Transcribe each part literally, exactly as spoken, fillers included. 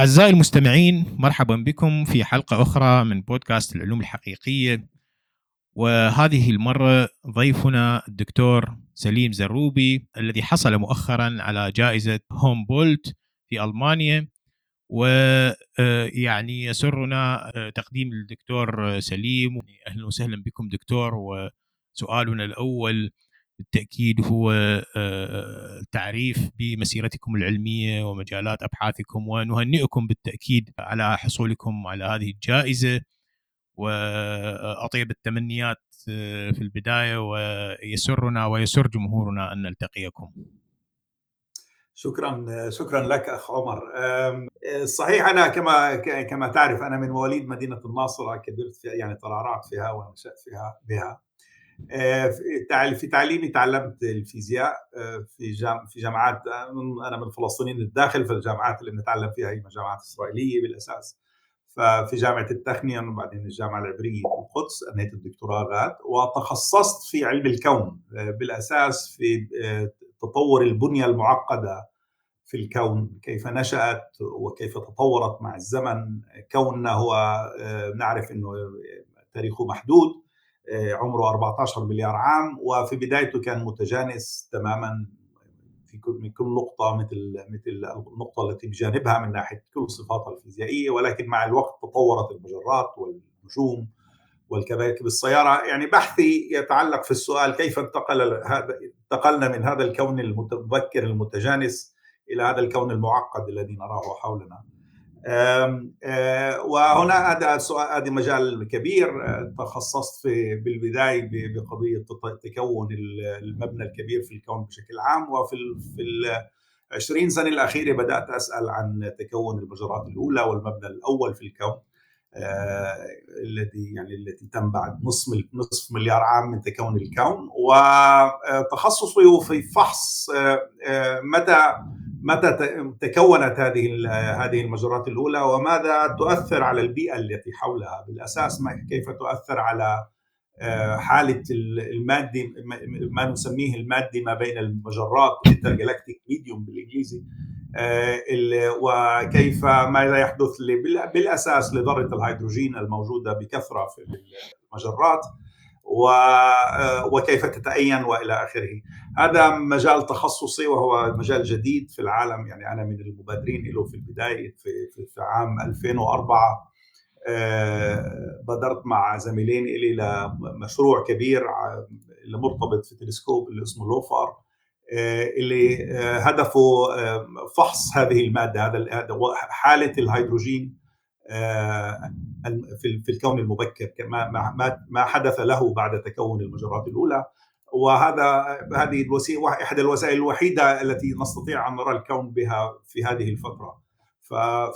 أعزائي المستمعين، مرحبا بكم في حلقة أخرى من بودكاست العلوم الحقيقية. وهذه المرة ضيفنا الدكتور سليم زاروبي الذي حصل مؤخرا على جائزة هولمبولت في ألمانيا. ويعني يسرنا تقديم الدكتور سليم. أهلا وسهلا بكم دكتور. وسؤالنا الأول بالتأكيد هو التعريف بمسيرتكم العلمية ومجالات أبحاثكم، ونهنئكم بالتأكيد على حصولكم على هذه الجائزة وأطيب التمنيات في البداية، ويسرنا ويسر جمهورنا أن نلتقيكم. شكرا شكرا لك أخ عمر. صحيح أنا كما كما تعرف أنا من مواليد مدينة الناصرة، كبرت فيها يعني ترعرعت فيها ونشأت فيها بها. في تعليمي تعلمت الفيزياء في في جامعات، أنا من فلسطينيين الداخل، في الجامعات اللي بنتعلم فيها هي جامعات إسرائيلية بالأساس، ففي جامعة التخنيون وبعدين الجامعة العبرية في القدس أنهيت الدكتوراه غاد، وتخصصت في علم الكون بالأساس في تطور البنية المعقدة في الكون، كيف نشأت وكيف تطورت مع الزمن. كوننا هو نعرف أنه تاريخه محدود، عمره أربعة عشر مليار عام، وفي بدايته كان متجانس تماما في كل كل نقطة مثل مثل النقطة التي بجانبها من ناحية كل صفاتها الفيزيائية، ولكن مع الوقت تطورت المجرات والنجوم والكواكب السيارة. يعني بحثي يتعلق في السؤال كيف انتقل هذا انتقلنا من هذا الكون المتبكر المتجانس إلى هذا الكون المعقد الذي نراه حولنا. أم أه وهنا هذا سؤال، هذا مجال كبير. تخصصت في بالبداية بقضية تكون المبنى الكبير في الكون بشكل عام، وفي في العشرين سنة الأخيرة بدأت أسأل عن تكون المجرات الأولى والمبنى الأول في الكون، أه الذي يعني التي تم بعد نصف نصف مليار عام من تكون الكون. وتخصصي في فحص متى متى تكونت هذه هذه المجرات الأولى، وماذا تؤثر على البيئة التي حولها بالأساس، ما كيف تؤثر على حالة المادة، ما نسميه المادة ما بين المجرات Inter-galactic medium بالإنجليزي، وكيف ماذا يحدث بالأساس لذرة الهيدروجين الموجودة بكثرة في المجرات، وكيف تتأين وإلى آخره. هذا مجال تخصصي وهو مجال جديد في العالم، يعني أنا من المبادرين له في البداية. في عام ألفين وأربعة بدرت مع زميلين إلي لمشروع كبير مرتبط في تلسكوب اللي اسمه لوفار، اللي هدفه فحص هذه المادة، هذا حالة الهيدروجين في الكون المبكر، ما ما حدث له بعد تكون المجرات الأولى. وهذا هذه الوسيلة إحدى الوسائل الوحيدة التي نستطيع أن نرى الكون بها في هذه الفترة.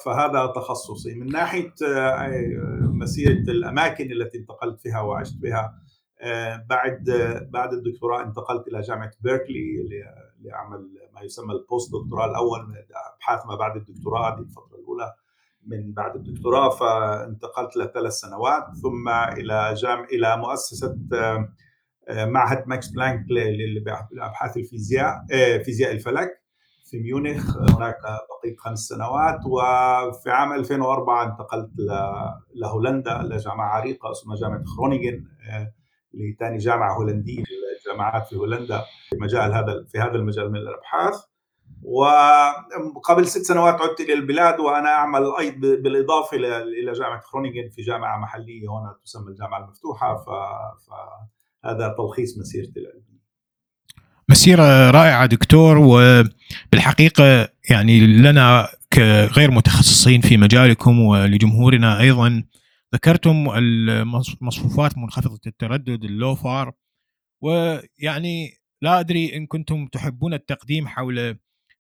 فهذا تخصصي. من ناحية مسيرة الأماكن التي انتقلت فيها وعشت بها، بعد بعد الدكتوراه انتقلت إلى جامعة بيركلي لأعمل ما يسمى البوست دكتوراه الأول، أبحاث ما بعد الدكتوراه، هذه الفترة الأولى من بعد الدكتوراه. فانتقلت لثلاث سنوات، ثم إلى جام إلى مؤسسة معهد ماكس بلانك لأبحاث الفيزياء فيزياء الفلك في ميونيخ، هناك بقيت خمس سنوات. وفي عام ألفين وأربعة انتقلت لهولندا لجامعة عريقة اسمها جامعة خرونينغن، لثاني جامعة هولندية للجامعات في هولندا في مجال هذا في هذا المجال من الأبحاث. وقبل ست سنوات عدت إلى البلاد، وأنا أعمل أيضا بالإضافة إلى جامعة خرونينغن في جامعة محلية هنا تسمى الجامعة المفتوحة. فهذا تلخيص مسيرتي العلمية. مسيرة رائعة دكتور، وبالحقيقة يعني لنا كغير متخصصين في مجالكم ولجمهورنا أيضا، ذكرتم المصفوفات منخفضة التردد اللوفار، ويعني لا أدري إن كنتم تحبون التقديم حول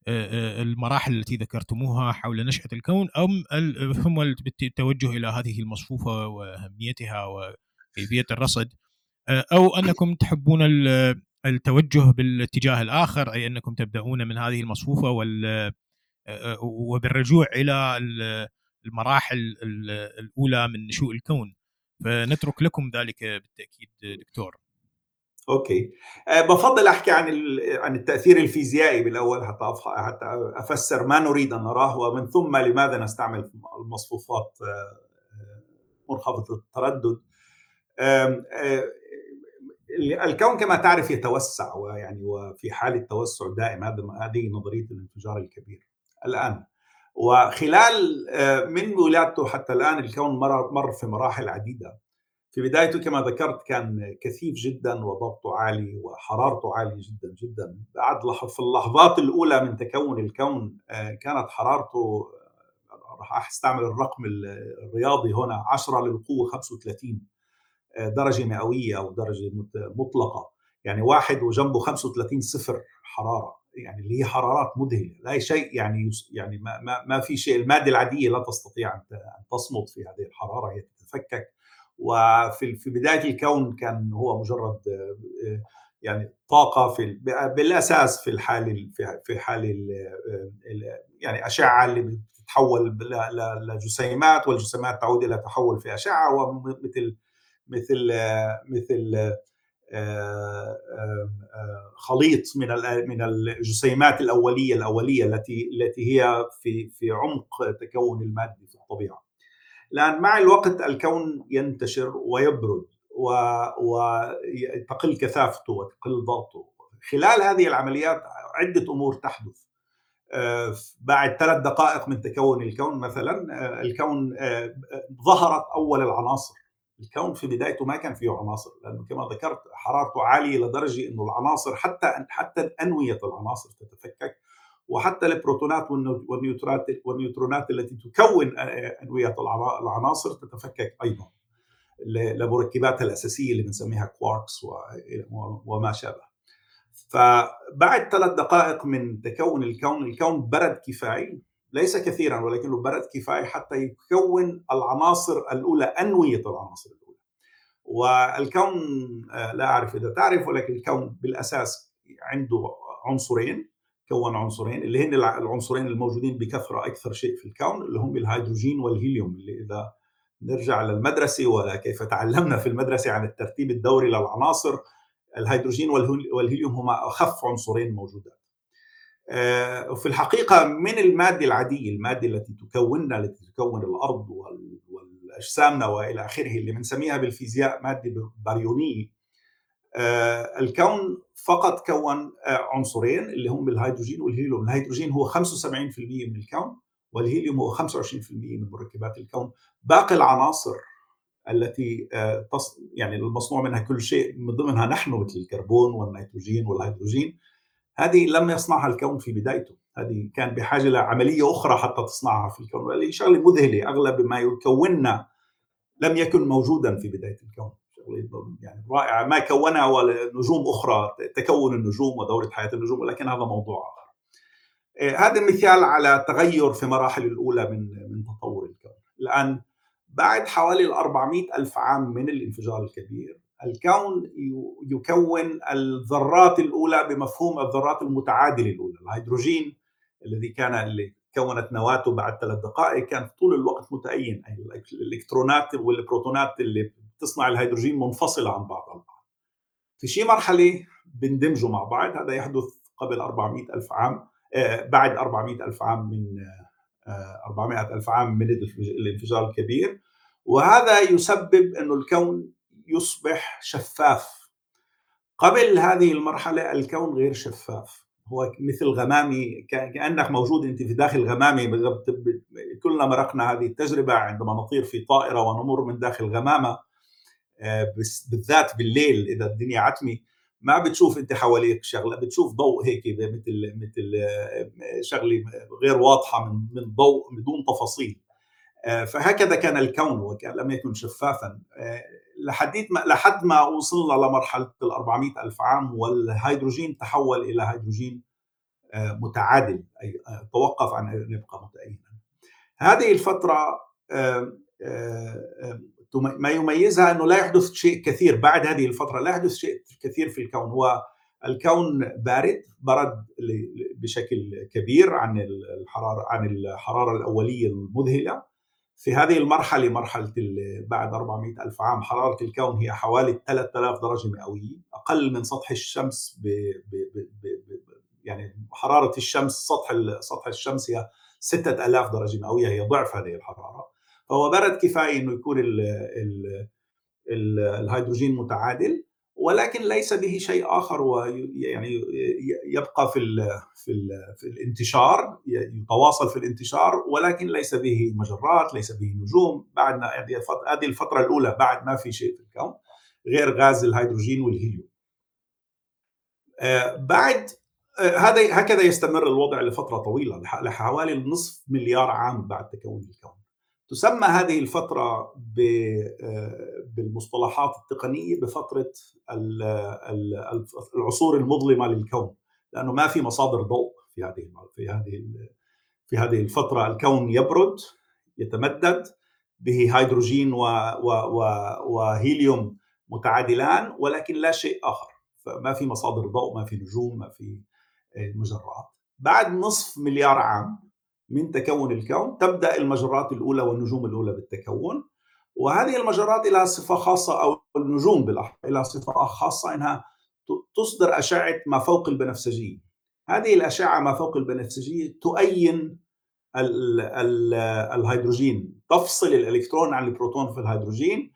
المراحل التي ذكرتموها حول نشأة الكون، أم هم التوجه إلى هذه المصفوفة وأهميتها وكيفية الرصد، أو أنكم تحبون التوجه بالاتجاه الآخر، أي أنكم تبدأون من هذه المصفوفة وبالرجوع إلى المراحل الأولى من نشوء الكون. فنترك لكم ذلك بالتأكيد دكتور. اوكي أه بفضل احكي عن عن التاثير الفيزيائي بالاول حتى حتى افسر ما نريد ان نراه، ومن ثم لماذا نستعمل المصفوفات منخفضه التردد. أه أه الكون كما تعرف يتوسع، ويعني وفي حاله توسع دائم. هذه نظريه الانفجار الكبير الان، وخلال من ولادته حتى الآن الكون مر مر في مراحل عديدة. في بدايته كما ذكرت كان كثيف جدا، وضغطه عالي وحرارته عالية جدا جدا. بعد في اللحظات الأولى من تكون الكون كانت حرارته، راح أستعمل الرقم الرياضي هنا، عشرة للقوة خمسة وثلاثين درجة مئوية أو درجة مطلقة، يعني واحد وجنبه خمسة وثلاثين صفر حرارة، يعني اللي هي حرارات مذهله، لا شيء يعني يعني ما ما, ما في شيء. الماده العاديه لا تستطيع ان تصمد في هذه الحراره، هي تتفكك. وفي في بدايه الكون كان هو مجرد يعني طاقه في بالاساس في الحاله في حاله يعني اشعه اللي بتتحول لجسيمات، والجسيمات تعود الى تحول في اشعه، ومثل مثل مثل خليط من من الجسيمات الأولية الأولية التي التي هي في في عمق تكون المادة في الطبيعة. لأن مع الوقت الكون ينتشر ويبرد وتقل كثافته وتقل ضغطه. خلال هذه العمليات عدة أمور تحدث. بعد ثلاث دقائق من تكون الكون مثلا، الكون ظهرت أول العناصر. الكون في بدايته ما كان فيه عناصر، لأنه كما ذكرت حرارته عالية لدرجة أنه العناصر حتى حتى أنوية العناصر تتفكك، وحتى البروتونات والنيوترونات والنيوترونات التي تكون أنوية العناصر تتفكك أيضا لمركباتها الأساسية اللي بنسميها كواركس وما شابه. فبعد ثلاث دقائق من تكون الكون، الكون برد كفاية، ليس كثيرا ولكنه برد كفاية حتى يكون العناصر الأولى، أنوية العناصر الأولى. والكون لا أعرف إذا تعرف، ولكن الكون بالأساس عنده عنصرين، كون عنصرين اللي هن العنصرين الموجودين بكثرة أكثر شيء في الكون، اللي هم الهيدروجين والهيليوم، اللي إذا نرجع للمدرسة وكيف تعلمنا في المدرسة عن الترتيب الدوري للعناصر، الهيدروجين والهيليوم هما أخف عنصرين موجودات. في الحقيقة من المادة العادية، المادة التي تكوننا، التي تكون الأرض والأجسامنا وإلى آخره، اللي بنسميها بالفيزياء مادة باريونية، الكون فقط كون عنصرين اللي هم الهيدروجين والهيليوم. الهيدروجين هو خمسة وسبعين بالمئة من الكون، والهيليوم هو خمسة وعشرين بالمئة من مركبات الكون. باقي العناصر التي يعني المصنوع منها كل شيء، من ضمنها نحن، مثل الكربون والنيتروجين والهيدروجين، هذه لم يصنعها الكون في بدايته، هذه كان بحاجة لعملية أخرى حتى تصنعها في الكون، وهي شغلة مذهلة. أغلب ما يكوننا لم يكن موجودا في بداية الكون، شغلة يعني رائعة ما كونها. ونجوم أخرى، تكون النجوم ودورة حياة النجوم، ولكن هذا موضوع آخر. هذا مثال على تغير في مراحل الأولى من من تطور الكون. الآن بعد حوالي أربعمئة ألف عام من الانفجار الكبير، الكون يكون الذرات الأولى بمفهوم الذرات المتعادلة الأولى. الهيدروجين الذي كان اللي كونت نواته بعد ثلاث دقائق كان طول الوقت متأين، يعني الإلكترونات والبروتونات اللي بتصنع الهيدروجين منفصلة عن بعضها، في شي مرحلة بندمجوا مع بعض. هذا يحدث قبل أربعمئة ألف عام، آه بعد أربعمئة ألف عام من آه أربعمئة ألف عام من الانفجار الكبير. وهذا يسبب أنه الكون يصبح شفاف. قبل هذه المرحلة الكون غير شفاف، هو مثل غمامي، كأنك موجود أنت في داخل غمامة. كلنا مرقنا هذه التجربة عندما نطير في طائرة ونمر من داخل غمامة، بالذات بالليل إذا الدنيا عتمة، ما بتشوف أنت حواليك شغلة، بتشوف ضوء هيك مثل مثل شغلة غير واضحة من ضوء بدون تفاصيل. فهكذا كان الكون، وكان لم يكن شفافا لحد ما لحد ما وصلنا لمرحله ال أربعمئة ألف عام، والهيدروجين تحول الى هيدروجين متعادل، اي توقف عن ان يبقى متأينا. هذه الفتره ما يميزها انه لا يحدث شيء كثير بعد هذه الفتره، لا يحدث شيء كثير في الكون. هو الكون بارد، برد بشكل كبير عن الحراره عن الحراره الاوليه المذهله. في هذه المرحلة مرحلة بعد أربعمائة ألف عام حرارة الكون هي حوالي ثلاثة آلاف درجة مئوية، أقل من سطح الشمس ب... ب... ب... ب... ب... يعني حرارة الشمس سطح ال... سطح الشمس هي ستة آلاف درجة مئوية، هي ضعف هذه الحرارة. فهو برد كفاية إنه يكون ال... ال... ال... الهيدروجين متعادل، ولكن ليس به شيء آخر، ويعني يبقى في ال في ال في الانتشار، يتواصل في الانتشار، ولكن ليس به مجرات، ليس به نجوم. بعدنا هذه الفترة الأولى بعد ما في شيء في الكون غير غاز الهيدروجين والهيليوم. بعد هذا هكذا يستمر الوضع لفترة طويلة لحوالي نصف مليار عام بعد تكون الكون. تسمى هذه الفترة بالمصطلحات التقنية بفترة العصور المظلمة للكون، لأنه ما في مصادر ضوء في هذه في هذه في هذه الفترة. الكون يبرد، يتمدد، به هيدروجين وهيليوم متعادلان، ولكن لا شيء آخر، فما في مصادر ضوء، ما في نجوم، ما في مجرات. بعد نصف مليار عام من تكون الكون تبدأ المجرات الأولى والنجوم الأولى بالتكون، وهذه المجرات لها صفة خاصة، أو النجوم بالأحرى لها صفة خاصة، إنها تصدر أشعة ما فوق البنفسجية. هذه الأشعة ما فوق البنفسجية تؤين ال ال الهيدروجين، تفصل الإلكترون عن البروتون في الهيدروجين،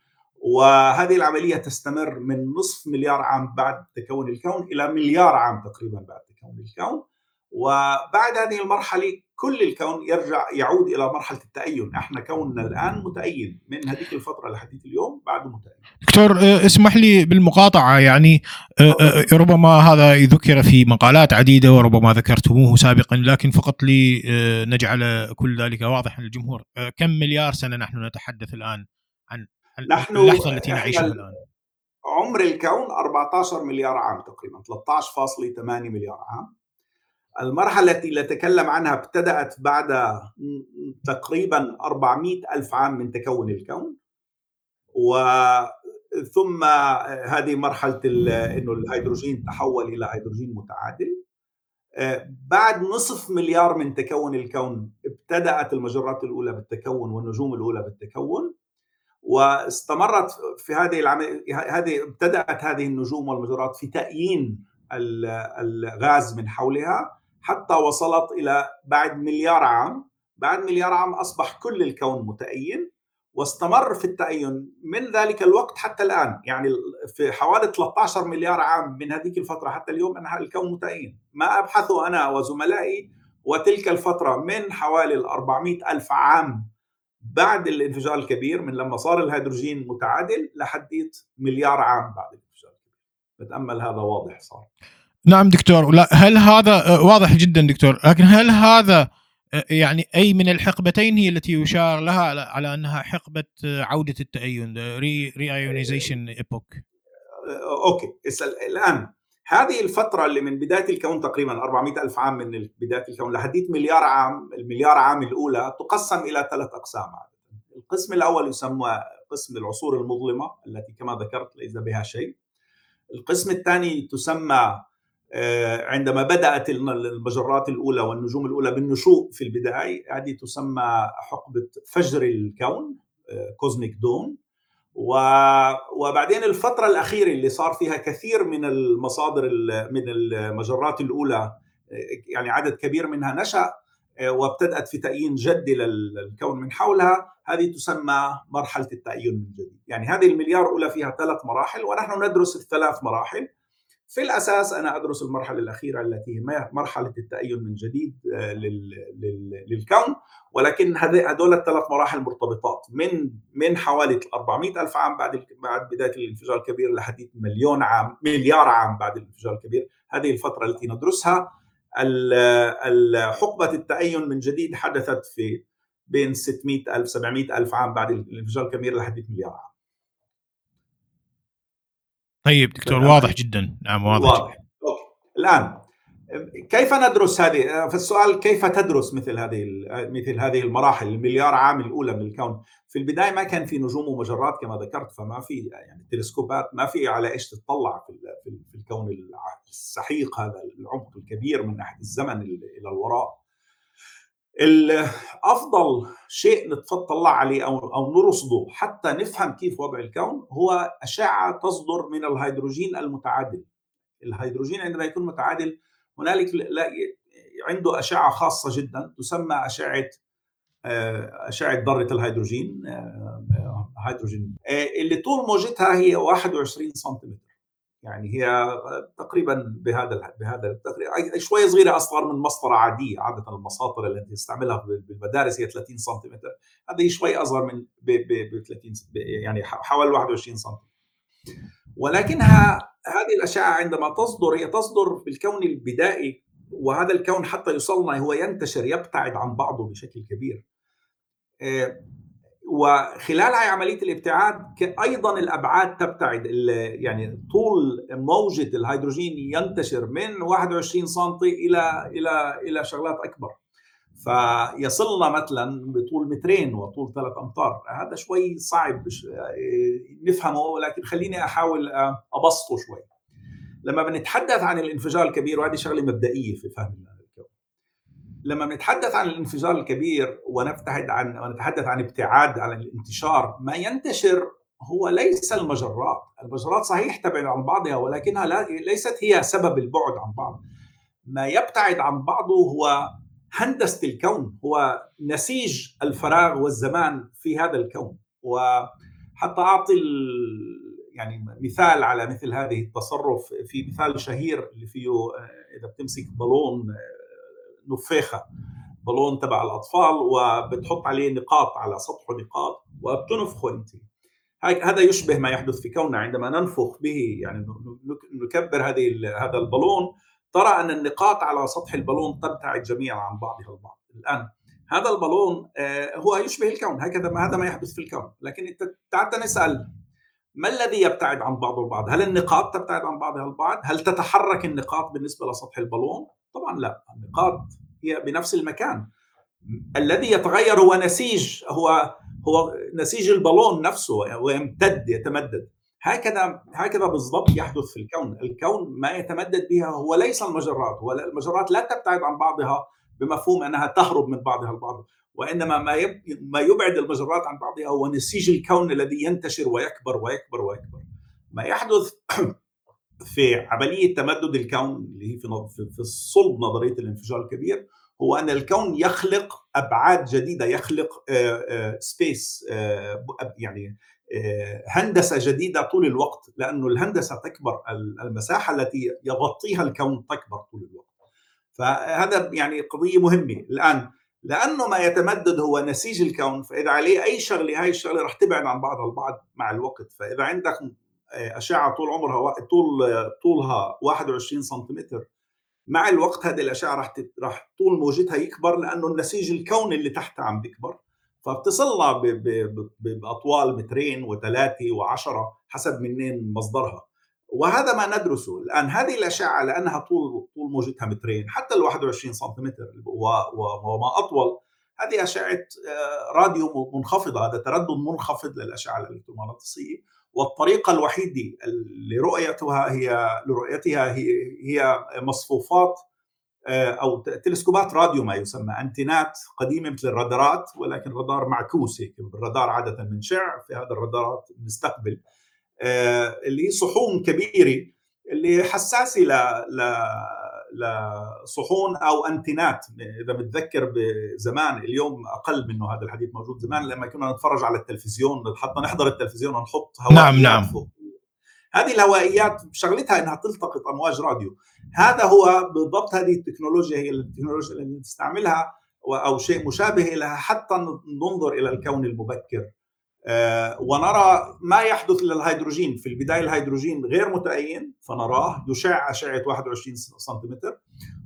وهذه العملية تستمر من نصف مليار عام بعد تكون الكون إلى مليار عام تقريبا بعد تكون الكون. وبعد هذه المرحلة كل الكون يرجع يعود إلى مرحلة التأين. احنا كوننا الآن متأين من هذيك الفترة لحديث اليوم بعده متأين. دكتور اسمح لي بالمقاطعة، يعني ربما هذا يذكر في مقالات عديدة وربما ذكرتموه سابقا، لكن فقط لنجعل كل ذلك واضحا للجمهور. كم مليار سنة نحن نتحدث الآن عن اللحظة التي نعيشها الآن؟ عمر الكون أربعة عشر مليار عام تقريبا، ثلاثة عشر فاصلة ثمانية مليار عام. المرحلة التي نتكلم عنها ابتدأت بعد تقريباً أربعمائة ألف عام من تكون الكون، وثم هذه مرحلة إنه الهيدروجين تحول إلى هيدروجين متعادل. بعد نصف مليار من تكون الكون ابتدأت المجرات الأولى بالتكون والنجوم الأولى بالتكون، واستمرت في هذه العملية. هذه ابتدأت هذه النجوم والمجرات في تأيين الغاز من حولها حتى وصلت إلى بعد مليار عام. بعد مليار عام أصبح كل الكون متأين، واستمر في التأين من ذلك الوقت حتى الآن. يعني في حوالي ثلاثة عشر مليار عام من هذه الفترة حتى اليوم أن الكون متأين. ما أبحثه أنا وزملائي وتلك الفترة من حوالي الأربعمائة ألف عام بعد الانفجار الكبير، من لما صار الهيدروجين متعادل لحديت مليار عام بعد الانفجار. بتأمل هذا واضح صار؟ نعم دكتور. لا هل هذا واضح جدا دكتور، لكن هل هذا يعني أي من الحقبتين هي التي يشار لها على أنها حقبة عودة التأيون، ري ريايونيزيشن إيبوك؟ أوكي. الآن هذه الفترة اللي من بداية الكون تقريبا أربعمائة ألف عام من بداية الكون لحديت مليار عام، المليار عام الأولى تقسم إلى ثلاث أقسام. القسم الأول يسمى قسم العصور المظلمة التي كما ذكرت ليس بها شيء. القسم الثاني تسمى عندما بدأت المجرات الأولى والنجوم الأولى بالنشوء في البداية، هذه تسمى حقبة فجر الكون، كوزميك دوم. وبعدين الفترة الأخيرة اللي صار فيها كثير من المصادر من المجرات الأولى، يعني عدد كبير منها نشأ وابتدأت في تأيين جدي للكون من حولها، هذه تسمى مرحلة التأيين من جديد. يعني هذه المليار الأولى فيها ثلاث مراحل، ونحن ندرس الثلاث مراحل. في الأساس أنا أدرس المرحلة الأخيرة التي هي مرحلة التأين من جديد للكون، ولكن هذول الثلاث مراحل مرتبطات من من حوالي أربعمائة ألف عام بعد بعد بداية الانفجار الكبير لحديث مليون عام مليار عام بعد الانفجار الكبير. هذه الفترة التي ندرسها. حقبة التأين من جديد حدثت في بين ستمائة ألف سبعمائة ألف عام بعد الانفجار الكبير لحديث مليار عام. طيب دكتور واضح جدا. نعم واضح, واضح. جداً. أوكي. الآن كيف ندرس هذه؟ فالسؤال كيف تدرس مثل هذه مثل هذه المراحل المليار عام الأولى من الكون؟ في البداية ما كان في نجوم ومجرات كما ذكرت، فما في يعني تلسكوبات، ما في على إيش تطلع في في الكون السحيق هذا، العمق الكبير من ناحية الزمن إلى الوراء. الأفضل شيء نتطلع عليه أو أو نرصده حتى نفهم كيف وضع الكون هو أشعة تصدر من الهيدروجين المتعادل. الهيدروجين عندما يكون متعادل هنالك عنده أشعة خاصة جدا تسمى أشعة أشعة ذرة الهيدروجين هيدروجين اللي طول موجتها هي واحد وعشرين سنتيمتر، يعني هي تقريبا بهذا بهذا تقريبا شويه صغيره، اصغر من مسطره عاديه. عاده المساطر اللي بنستعملها بالمدارس هي ثلاثين سنتيمتر، هذه شويه اصغر من ب ثلاثين، يعني حوالي واحد وعشرين سنتيمتر. ولكنها هذه الاشعه عندما تصدر هي تصدر بالكون البدائي، وهذا الكون حتى يصلنا هو ينتشر يبتعد عن بعضه بشكل كبير، وخلالها عملية الابتعاد أيضا الأبعاد تبتعد. يعني طول موجة الهيدروجين ينتشر من واحد وعشرين سنتيمتر إلى إلى إلى شغلات أكبر، فيصلنا مثلا بطول مترين وطول ثلاثة أمتار. هذا شوي صعب نفهمه، ولكن خليني أحاول أبسطه شوي. لما بنتحدث عن الانفجار الكبير، وهذه شغلة مبدئية في فهمنا، لما بنتحدث عن الانفجار الكبير ونبتعد عن ونتحدث عن ابتعاد عن الانتشار، ما ينتشر هو ليس المجرات. المجرات صحيح تبعد عن بعضها، ولكنها ليست هي سبب البعد عن بعض. ما يبتعد عن بعضه هو هندسة الكون، هو نسيج الفراغ والزمان في هذا الكون. وحتى أعطي يعني مثال على مثل هذه التصرف، في مثال شهير اللي فيه إذا بتمسك بالون نفاخة، بالون تبع الأطفال، وبتحط عليه نقاط على سطحه نقاط وبتنفخه أنت. هذا يشبه ما يحدث في كوننا عندما ننفخ به، يعني نكبر هذه هذا البالون، ترى أن النقاط على سطح البالون تبتعد جميعا عن بعضها البعض. الآن هذا البالون هو يشبه الكون، هكذا ما هذا ما يحدث في الكون. لكن تعال نسأل، ما الذي يبتعد عن بعضه البعض؟ هل النقاط تبتعد عن بعضها البعض؟ هل تتحرك النقاط بالنسبة لسطح البالون؟ طبعا لا، النقاط هي بنفس المكان. الذي يتغير هو نسيج هو هو نسيج البالون نفسه، ويمتد يتمدد. هكذا هكذا بالضبط يحدث في الكون. الكون ما يتمدد بها هو ليس المجرات، ولا المجرات لا تبتعد عن بعضها بمفهوم أنها تهرب من بعضها البعض، وإنما ما ما يبعد المجرات عن بعضها هو نسيج الكون الذي ينتشر ويكبر ويكبر ويكبر. ما يحدث في عملية تمدد الكون اللي هي في صلب نظرية الانفجار الكبير هو أن الكون يخلق أبعاد جديدة، يخلق سبيس، يعني هندسة جديدة طول الوقت، لأنه الهندسة تكبر، المساحة التي يغطيها الكون تكبر طول الوقت. فهذا يعني قضية مهمة. الآن لأنه ما يتمدد هو نسيج الكون، فإذا عليه أي شغلة، هاي الشغلة رح تبعد عن بعضها البعض مع الوقت. فإذا عندك أشعة طول عمرها طول طولها واحد وعشرين سنتيمتر، مع الوقت هذه الأشعة راح راح طول موجتها يكبر، لأنه النسيج الكوني اللي تحتها عم بيكبر، فبتصلها ب ب بأطوال مترين وثلاثة وعشرة حسب منين مصدرها. وهذا ما ندرسه الآن. هذه الأشعة لأنها طول طول موجتها مترين، حتى ال واحد وعشرين سنتيمتر وما أطول، هذه أشعة راديو منخفضة، هذا تردد منخفض للأشعة الإلكترومغناطيسية. والطريقة الوحيدة لرؤيتها هي لرؤيتها هي هي مصفوفات أو تلسكوبات راديو، ما يسمى أنتينات قديمة مثل الرادارات، ولكن رادار معكوس. هيك الرادار عادة منشع، في هذا الرادارات نستقبل اللي هي صحون كبيرة اللي حساسة ل ل لصحون أو أنتينات. إذا متذكر بزمان، اليوم أقل منه هذا الحديث موجود، زمان لما كنا نتفرج على التلفزيون حتى نحضر التلفزيون ونحط هوائيات. نعم نعم. فوق. هذه الهوائيات شغلتها أنها تلتقط أمواج راديو. هذا هو بالضبط، هذه التكنولوجيا هي التكنولوجيا اللي نستعملها أو شيء مشابه لها حتى ننظر إلى الكون المبكر ونرى ما يحدث للهيدروجين. في البداية الهيدروجين غير متأين، فنراه يشع أشعة واحد وعشرين سنتيمتر،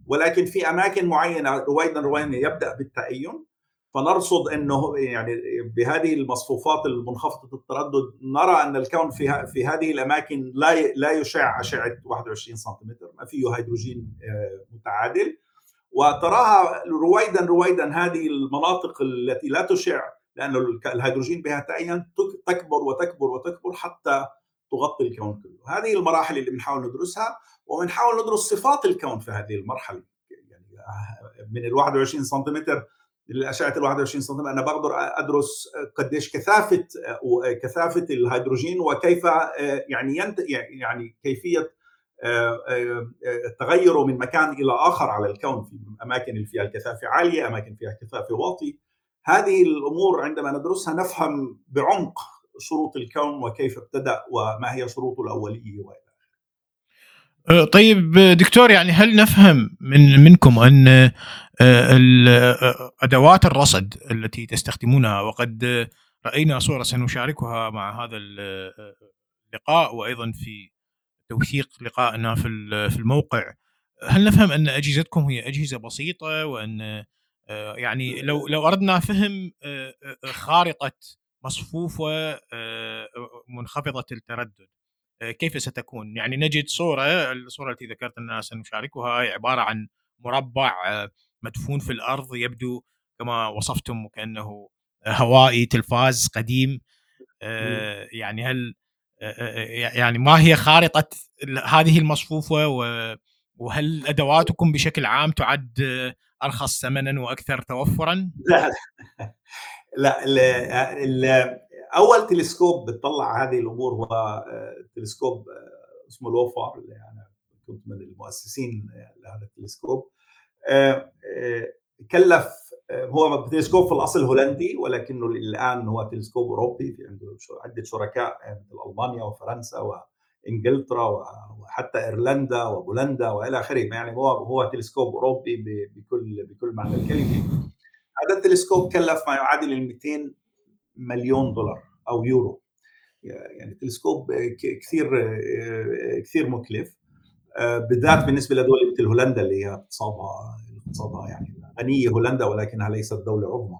ولكن في أماكن معينة رويدا رويدا يبدأ بالتأين، فنرصد أنه يعني بهذه المصفوفات المنخفضة التردد نرى أن الكون في في هذه الأماكن لا لا يشع أشعة واحد وعشرين سنتيمتر، ما فيه هيدروجين متعادل. وتراها رويدا رويدا هذه المناطق التي لا تشع، لأن الهيدروجين بها تأين، تكبر وتكبر وتكبر حتى تغطي الكون كله. هذه المراحل اللي بنحاول ندرسها، وبنحاول ندرس صفات الكون في هذه المرحلة، يعني من ال واحد وعشرين سنتيمتر الأشعة ال واحد وعشرين سنتيمتر أنا بقدر أدرس قديش كثافة كثافة الهيدروجين وكيف يعني يعني كيفية تغيره من مكان إلى آخر على الكون في أماكن اللي فيها الكثافة عالية، أماكن فيها كثافة واطية. هذه الأمور عندما ندرسها نفهم بعمق شروط الكون وكيف ابتدأ وما هي شروطه الأولية وإلى آخره. طيب دكتور، يعني هل نفهم من منكم أن أدوات الرصد التي تستخدمونها، وقد رأينا صورة سنشاركها مع هذا اللقاء وأيضا في توثيق لقائنا في في الموقع، هل نفهم أن أجهزتكم هي أجهزة بسيطة، وأن يعني لو لو أردنا فهم خارطة مصفوفة منخفضة التردد كيف ستكون؟ يعني نجد صورة، الصورة التي ذكرت أننا سنشاركها هي عبارة عن مربع مدفون في الأرض يبدو كما وصفتم وكأنه هوائي، تلفاز قديم. يعني هل يعني ما هي خارطة هذه المصفوفة، وهل أدواتكم بشكل عام تعد أرخص ثمناً وأكثر توفراً؟ لا لا, لا, لا أول تلسكوب بتطلع هذه الأمور هو تلسكوب اسمه لوفار، اللي أنا كنت من المؤسسين لهذا التلسكوب. كلف، هو تلسكوب في الأصل هولندي ولكنه الآن هو تلسكوب أوروبي، في عنده عدة شركاء مثل ألمانيا وفرنسا وإنجلترا وحتى إيرلندا وبولندا وإلى آخره. يعني هو هو تلسكوب أوروبي بكل بكل معنى الكلمة. هذا التلسكوب كلف ما يعادل مئتين مليون دولار أو يورو، يعني تلسكوب كثير كثير مكلف، بالذات بالنسبة لدول مثل هولندا اللي هي اقتصادها اقتصادها يعني غنية، هولندا ولكنها ليست دولة عظمى.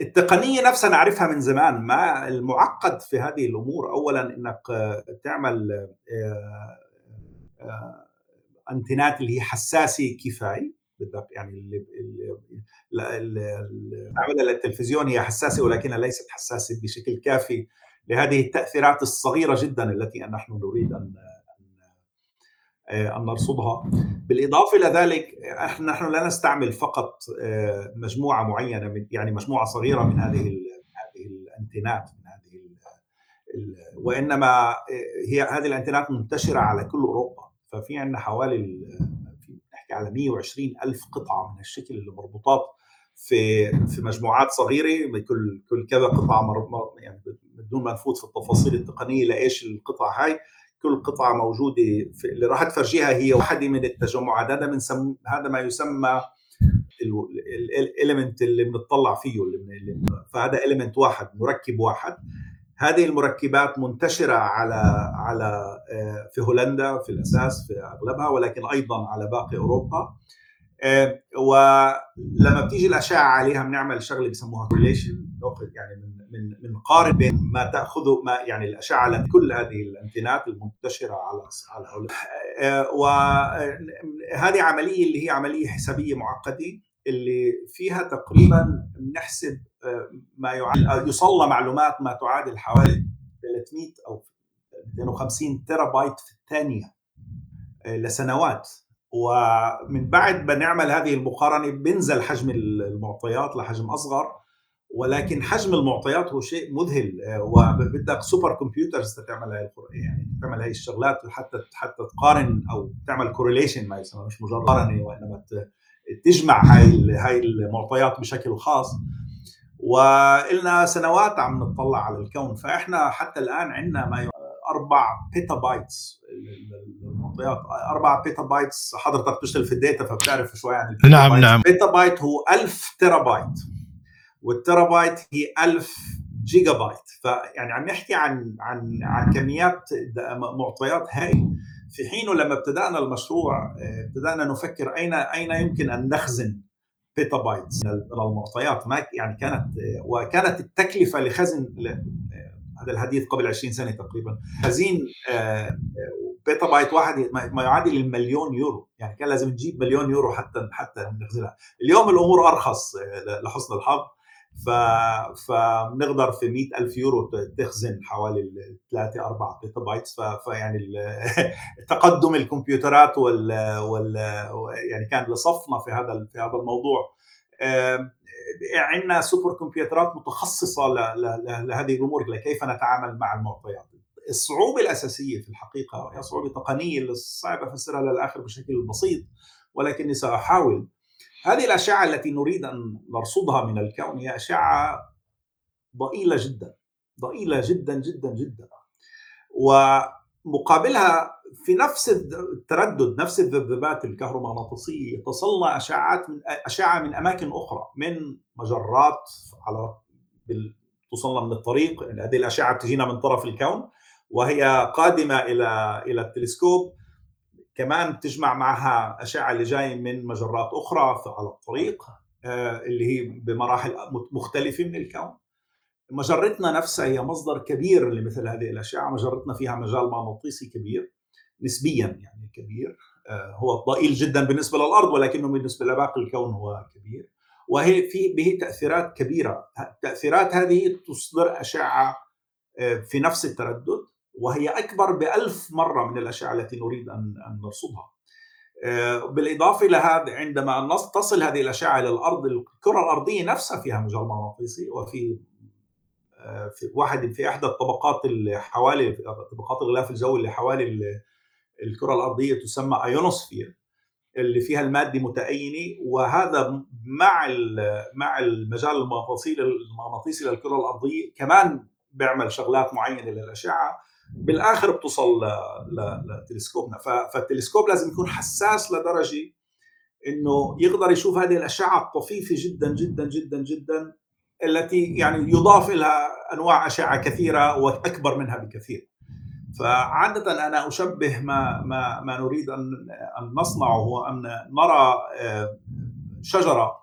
التقنية نفسها نعرفها من زمان، ما المعقد في هذه الأمور؟ أولا إنك تعمل أنتنات اللي هي حساسة كفاية، يعني العملة للتلفزيون هي حساسة ولكنها ليست حساسة بشكل كافي لهذه التأثيرات الصغيرة جدا التي نحن نريد أن أن نرصدها. بالإضافة إلى ذلك نحن لا نستعمل فقط مجموعة معينة، يعني مجموعة صغيرة من هذه هذه الأنتنات، من هذه وإنما هي هذه الأنتنات منتشرة على كل أوروبا. ففي عندنا حوالي نحكي على مئة وعشرين ألف قطعة من الشكل اللي مربوطات في في مجموعات صغيرة، بكل كل كذا قطعة مر يعني بدون ما نفوت في التفاصيل التقنية لإيش القطعة هاي. كل قطعة موجودة في اللي راح تفرجيها هي واحدة من التجمعات. هذا من سم... هذا ما يسمى الإليمنت اللي بنطلع فيه اللي من... اللي... فهذا إليمنت واحد، مركب واحد. هذه المركبات منتشرة على على في هولندا في الأساس في أغلبها، ولكن أيضا على باقي أوروبا. ولما بتيجي الأشعة عليها بنعمل شغلة بسموها كورليشن، يعني من من من قارب ما تأخذه ما يعني الأشعة على كل هذه الأنتنات المنتشرة على على هولندا. وهذه عملية اللي هي عملية حسابية معقدة اللي فيها تقريبا نحسب ما يعادل يصلى معلومات ما تعادل حوالي ثلاثمئة أو مئتين وخمسين تيرابايت في الثانية لسنوات. ومن بعد بنعمل هذه المقارنة بنزل حجم المعطيات لحجم أصغر، ولكن حجم المعطيات هو شيء مذهل وبدك سوبر كمبيوترز تعمل هاي يعني تعمل هاي الشغلات حتى حتى تقارن او تعمل كورليشن، ما يسمى مش مجرد قارنه وانما تجمع هاي هاي المعطيات بشكل خاص. وإلنا سنوات عم نطلع على الكون، فاحنا حتى الان عندنا ما أربعة بيتابايتس المعطيات. أربعة بيتابايت حضرتك بتشتغل في الداتا فبتعرف شويه عن البيتابايت. نعم نعم. بيتابايت هو ألف تيرابايت، والتيرابايت هي ألف جيجابايت. فيعني عم نحكي عن عن عن كميات معطيات هائلة. في حينه لما ابتدأنا المشروع ابتدأنا نفكر أين أين يمكن أن نخزن بيتابايت من المعطيات، ما يعني كانت وكانت التكلفة لخزن هذا الحديث قبل عشرين سنة تقريبا، خزين بيتابايت واحد ما يعادل المليون يورو، يعني كان لازم نجيب مليون يورو حتى حتى نخزنها. اليوم الأمور أرخص لحسن الحظ، ف... فنقدر في مئة ألف يورو تخزن حوالي ثلاثة أربعة بيتا بايتس. فيعني تقدم الكمبيوترات وال... وال يعني كان لصفنا في هذا في هذا الموضوع. عندنا سوبر كمبيوترات متخصصة ل... ل... لهذه الأمور، لكيف نتعامل مع المعطيات. الصعوبة الأساسية في الحقيقة هي صعوبة تقنية اللي صعب أفسرها للآخر بشكل بسيط، ولكني سأحاول. هذه الأشعة التي نريد أن نرصدها من الكون هي أشعة ضئيلة جدا ضئيلة جدا جدا جدا، ومقابلها في نفس التردد، نفس الذبذبات الكهرومغناطيسية، تصلنا أشعات من أشعة من أماكن أخرى، من مجرات على بال توصلنا من الطريق. هذه الأشعة تجينا من طرف الكون وهي قادمة إلى إلى التلسكوب، كمان تجمع معها أشعة اللي جاي من مجرات أخرى على الطريق اللي هي بمراحل مختلفة من الكون. مجرتنا نفسها هي مصدر كبير لمثل هذه الأشعة، مجرتنا فيها مجال مغناطيسي كبير نسبيا، يعني كبير، هو ضئيل جدا بالنسبة للأرض ولكنه بالنسبة لباقي الكون هو كبير، وهي في به تأثيرات كبيرة. التأثيرات هذه تصدر أشعة في نفس التردد، وهي أكبر بألف مرة من الأشعة التي نريد أن نرصدها. بالإضافة لهذا، عندما تصل هذه الأشعة إلى الأرض، الكرة الأرضية نفسها فيها مجال مغناطيسي، وفي في واحد في إحدى الطبقات اللي حوالي طبقات الغلاف الجوي اللي حوالي الكرة الأرضية تسمى آيونوسفير، اللي فيها المادة متأينة، وهذا مع مع المجال المغناطيسي المغناطيسي للكرة الأرضية كمان بيعمل شغلات معينة للأشعة، بالآخر بتوصل لتلسكوبنا. فالتلسكوب لازم يكون حساس لدرجة إنه يقدر يشوف هذه الأشعة الطفيفة جدا جدا جدا جدا، التي يعني يضاف لها أنواع أشعة كثيرة وأكبر منها بكثير. فعادة أنا أشبه ما ما ما نريد أن أن نصنعه هو أن نرى شجرة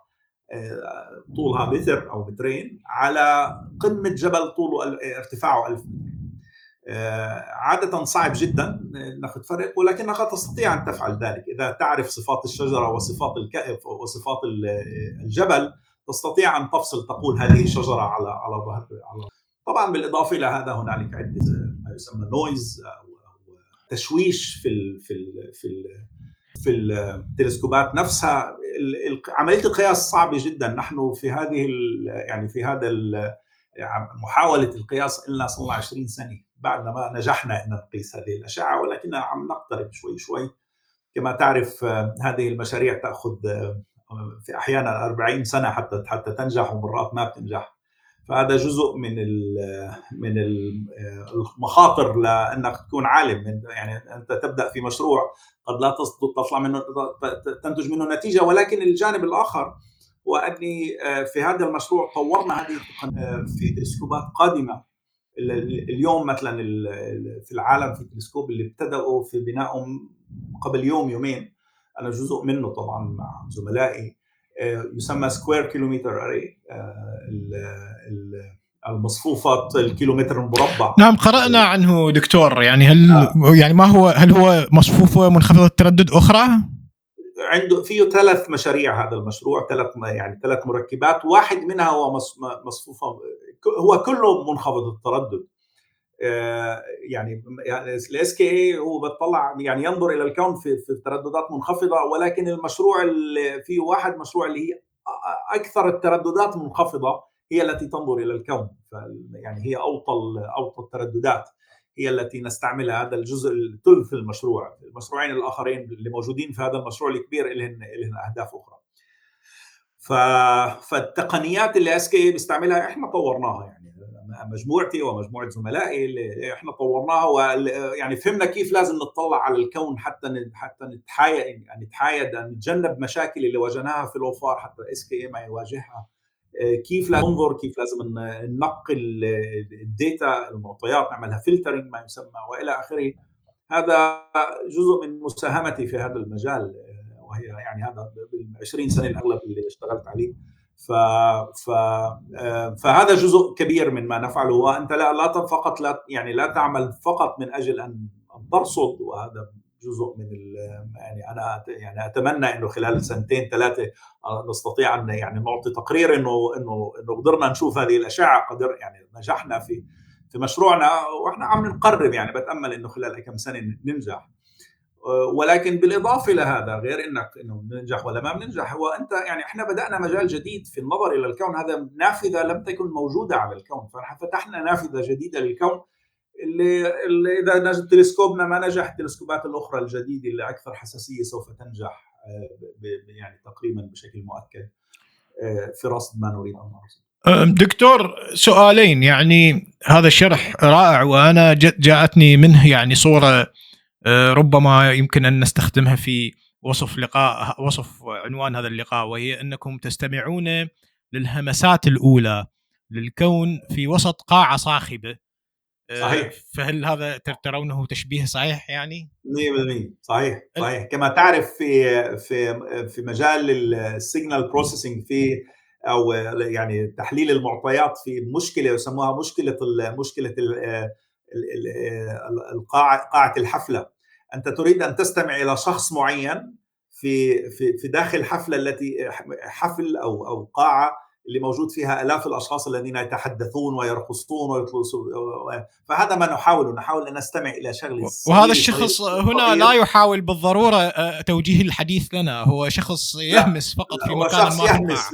طولها متر أو مترين على قمة جبل طوله ارتفاعه ألف متر. عادة صعب جدا ناخذ فرق، ولكنك تستطيع أن تفعل ذلك إذا تعرف صفات الشجرة وصفات الكأف وصفات الجبل. تستطيع أن تفصل، تقول هذه شجرة على على ظهر على. طبعا بالإضافة إلى هذا هنالك عدة يسمى نويز أو تشويش في ال في ال في ال في التلسكوبات نفسها. عملية القياس صعبة جدا. نحن في هذه يعني في هذا محاولة القياس لنا صلنا عشرين سنة بعد ما نجحنا أن نقيس هذه الأشعة، ولكننا عم نقترب شوي شوي. كما تعرف هذه المشاريع تأخذ في أحيانا أربعين سنة حتى حتى تنجح، ومرات ما بتنجح. فهذا جزء من من المخاطر لأنك تكون عالم، يعني أنت تبدأ في مشروع قد لا تطلع منه تنتج منه نتيجة، ولكن الجانب الآخر هو أني في هذا المشروع طورنا هذه في تلسكوبات قادمة. اليوم مثلا في العالم في تلسكوب اللي ابتدأوا في بنائهم قبل يوم يومين، أنا جزء منه طبعا مع زملائي، يسمى سكوير كيلومتر أراي، المصفوفة الكيلومتر المربع. نعم قرأنا عنه دكتور. يعني هل آه. يعني ما هو هل هو مصفوفة منخفضة التردد أخرى؟ عنده فيه ثلاث مشاريع هذا المشروع، ثلاث يعني ثلاث مركبات، واحد منها هو مصفوفة هو كله منخفض التردد. يعني الاس كي اي هو بتطلع يعني ينظر الى الكون في في ترددات منخفضه، ولكن المشروع اللي في واحد مشروع اللي هي اكثر الترددات منخفضه هي التي تنظر الى الكون، يعني هي اوطى اوطى الترددات هي التي نستعملها. هذا الجزء ثلث المشروع. المشروعين الاخرين اللي موجودين في هذا المشروع الكبير لهم لهم اهداف اخرى. فالتقنيات اللي اس كي اي بيستعملها احنا طورناها، يعني مجموعتي ومجموعة زملائي اللي احنا طورناها، ويعني فهمنا كيف لازم نطلع على الكون حتى حتى نتحايد نتحايد ان نتجنب مشاكل اللي واجهناها في لوفار حتى اس كي اي ما يواجهها. كيف لازم ننظر، كيف لازم ننقل الداتا المعطيات، نعملها فلترنج ما يسمى والى اخره. هذا جزء من مساهمتي في هذا المجال، وهي يعني هذا بالعشرين سنة الاغلب اللي اشتغلت عليه. ف... ف... فهذا جزء كبير من ما نفعله. وأنت لا لا فقط لا يعني لا تعمل فقط من أجل أن ترصد، وهذا جزء من يعني انا يعني اتمنى انه خلال سنتين ثلاثه نستطيع ان يعني نعطي تقرير انه انه انه قدرنا نشوف هذه الاشعه، قدر يعني نجحنا في في مشروعنا واحنا عم نقرب، يعني بتامل انه خلال كم سنه ننجح. ولكن بالاضافه لهذا، غير انك انه بننجح ولا ما بننجح، هو انت يعني احنا بدانا مجال جديد في النظر الى الكون، هذا نافذه لم تكن موجوده على الكون، ففتحنا نافذه جديده للكون اللي, اللي إذا نجح تلسكوبنا ما نجح، التلسكوبات الأخرى الجديدة اللي أكثر حساسية سوف تنجح يعني تقريبا بشكل مؤكد في رصد ما نريد أن نرصد. دكتور، سؤالين، يعني هذا الشرح رائع وأنا جاءتني منه يعني صورة ربما يمكن أن نستخدمها في وصف لقاء، وصف عنوان هذا اللقاء، وهي أنكم تستمعون للهمسات الأولى للكون في وسط قاعة صاخبة. صحيح. فهل هذا ترونه تشبيه صحيح؟ يعني مية بالمية صحيح صحيح. كما تعرف في في في مجال السيجنال بروسيسنج في او يعني تحليل المعطيات، في مشكله يسموها مشكله مشكله القاعه قاعه الحفله. انت تريد ان تستمع الى شخص معين في في في داخل حفله التي حفل او او قاعه اللي موجود فيها آلاف الأشخاص الذين يتحدثون ويرقصون ويطلون. فهذا ما نحاول نحاول أن نستمع إلى شغلة. وهذا الشخص هنا لا يحاول بالضرورة توجيه الحديث لنا، هو شخص يهمس فقط في مكان ما. شخص يهمس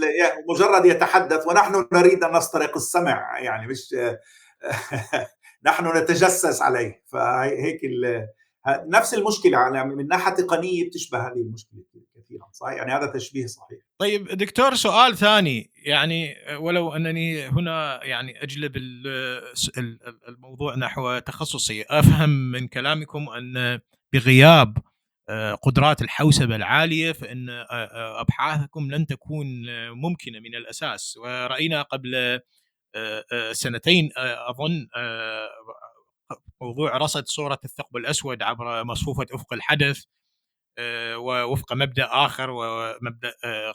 مجرد يتحدث ونحن نريد أن نسترق السمع، يعني مش نحن نتجسس عليه. فهيك نفس المشكلة يعني من ناحية تقنية بتشبه هذه المشكلة كثيرا. صحيح، يعني هذا تشبيه صحيح. طيب دكتور، سؤال ثاني، يعني ولو أنني هنا يعني أجلب الموضوع نحو تخصصي، أفهم من كلامكم أن بغياب قدرات الحوسبة العالية فإن أبحاثكم لن تكون ممكنة من الأساس. ورأينا قبل سنتين أظن موضوع رصد صورة الثقب الأسود عبر مصفوفة أفق الحدث ووفق مبدأ آخر ومبدأ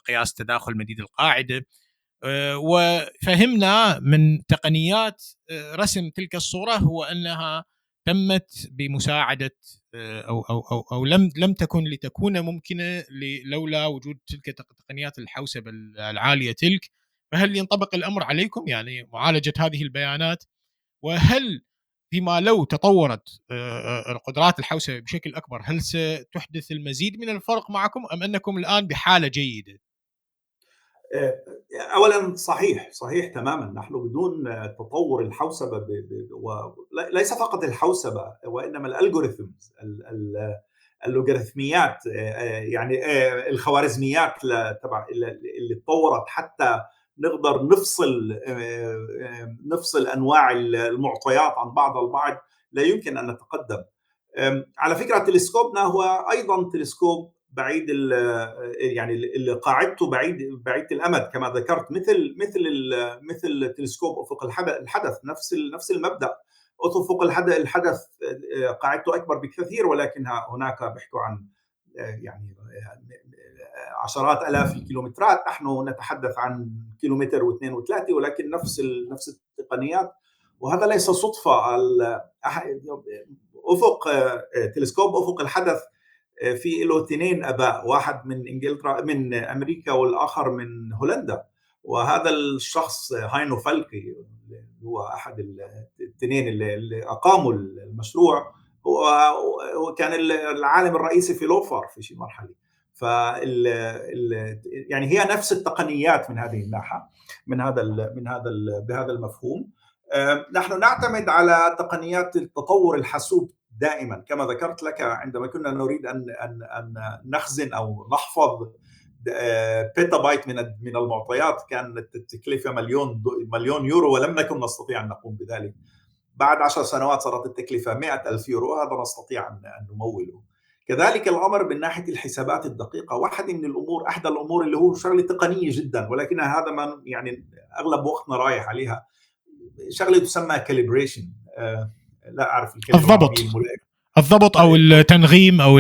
قياس تداخل مديد القاعدة، وفهمنا من تقنيات رسم تلك الصورة هو أنها تمت بمساعدة أو أو أو, أو لم لم تكن لتكون ممكنة لولا وجود تلك تقنيات الحوسبة العالية تلك. فهل ينطبق الأمر عليكم يعني معالجة هذه البيانات؟ وهل فيما لو تطورت القدرات الحوسبة بشكل أكبر هل ستحدث المزيد من الفرق معكم أم أنكم الآن بحالة جيدة؟ أولا صحيح صحيح تماما، نحن بدون تطور الحوسبة ب... ب... و... ليس فقط الحوسبة وإنما الألغوريثمز، اللوغاريثميات، يعني الخوارزميات تبع اللي تطورت حتى نقدر نفصل نفصل أنواع المعطيات عن بعض البعض، لا يمكن أن نتقدم. على فكرة تلسكوبنا هو أيضا تلسكوب بعيد يعني اللي قاعدته بعيد بعيد الأمد كما ذكرت، مثل مثل مثل تلسكوب أفق الحدث، نفس نفس المبدأ. أفق الحدث قاعدته أكبر بكثير، ولكن هناك بحثوا عن يعني عشرات آلاف الكيلومترات، نحن نتحدث عن كيلومتر واثنين وثلاثة، ولكن نفس نفس التقنيات. وهذا ليس صدفة. أفق تلسكوب أفق الحدث في له اثنين أباء، واحد من إنجلترا من أمريكا والآخر من هولندا. وهذا الشخص هاينو فالكي هو أحد الاثنين اللي أقاموا المشروع، وكان العالم الرئيسي في لوفر في شيء مرحلي. فال يعني هي نفس التقنيات من هذه الناحية، من هذا ال من هذا ال بهذا المفهوم. نحن نعتمد على تقنيات التطور الحاسوب دائما كما ذكرت لك. عندما كنا نريد ان ان ان نخزن او نحفظ بيتابايت من من المعطيات، كانت التكلفة مليون مليون يورو ولم نكن نستطيع ان نقوم بذلك. بعد عشر سنوات صارت التكلفة مئة ألف يورو، هذا نستطيع أن نموله. كذلك الأمر من ناحية الحسابات الدقيقة، واحد من الأمور أحد الأمور اللي هو شغلة تقنية جدا، ولكن هذا ما يعني أغلب وقتنا رايح عليها، شغلة تسمى calibration. أه لا أعرف الضبط الضبط أو التنغيم أو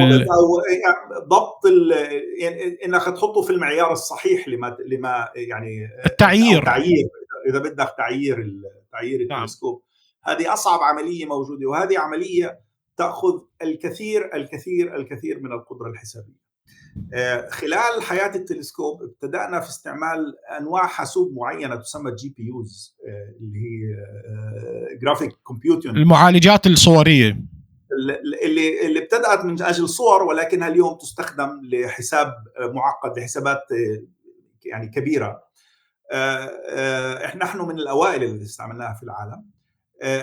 ضبط ال... يعني إنك تحطه في المعيار الصحيح لما لما يعني التعيير تعيير إذا بدك تعيير تعيير التلسكوب. نعم. هذه أصعب عملية موجودة، وهذه عملية تأخذ الكثير الكثير الكثير من القدرة الحسابية. خلال حياة التلسكوب ابتدأنا في استعمال أنواع حاسوب معينة تسمى جي بي يوز اللي هي جرافيك كومبيوتينج، المعالجات الصورية اللي اللي ابتدأت من أجل صور ولكنها اليوم تستخدم لحساب معقد، لحسابات يعني كبيرة. احنا نحن من الأوائل اللي استعملناها في العالم.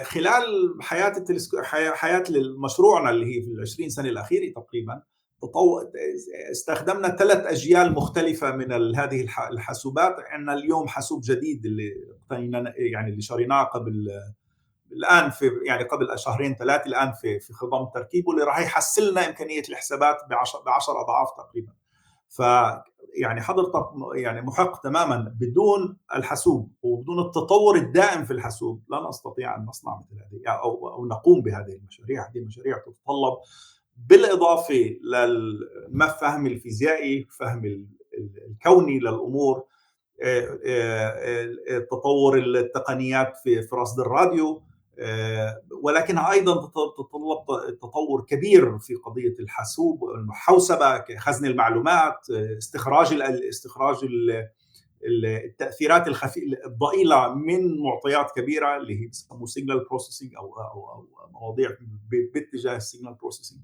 خلال حياة التلسكوب حياة مشروعنا اللي هي في العشرين سنة الأخيرة تقريباً استخدمنا ثلاث أجيال مختلفة من هذه الحاسوبات. عندنا اليوم حاسوب جديد اللي يعني اللي شريناه قبل الآن في يعني قبل شهرين ثلاثة، الآن في في خضم تركيبه، اللي راح يحسن لنا إمكانية الحسابات بعشر بعشر أضعاف تقريبا. فيعني حضرتك يعني محق تماما، بدون الحاسوب وبدون التطور الدائم في الحاسوب لا نستطيع أن نصنع مثل هذه أو أو نقوم بهذه المشاريع. هذه المشاريع تتطلب بالإضافة لما فهم الفيزيائي، فهم الكوني للأمور، تطور التقنيات في رصد الراديو، ولكن أيضا تتطلب تطور كبير في قضية الحاسوب، المحوسبة، خزن المعلومات، استخراج الاستخراج التأثيرات الخفية الضئيلة من معطيات كبيرة اللي هي بسموه signal processing أو أو مواضيع باتجاه signal processing.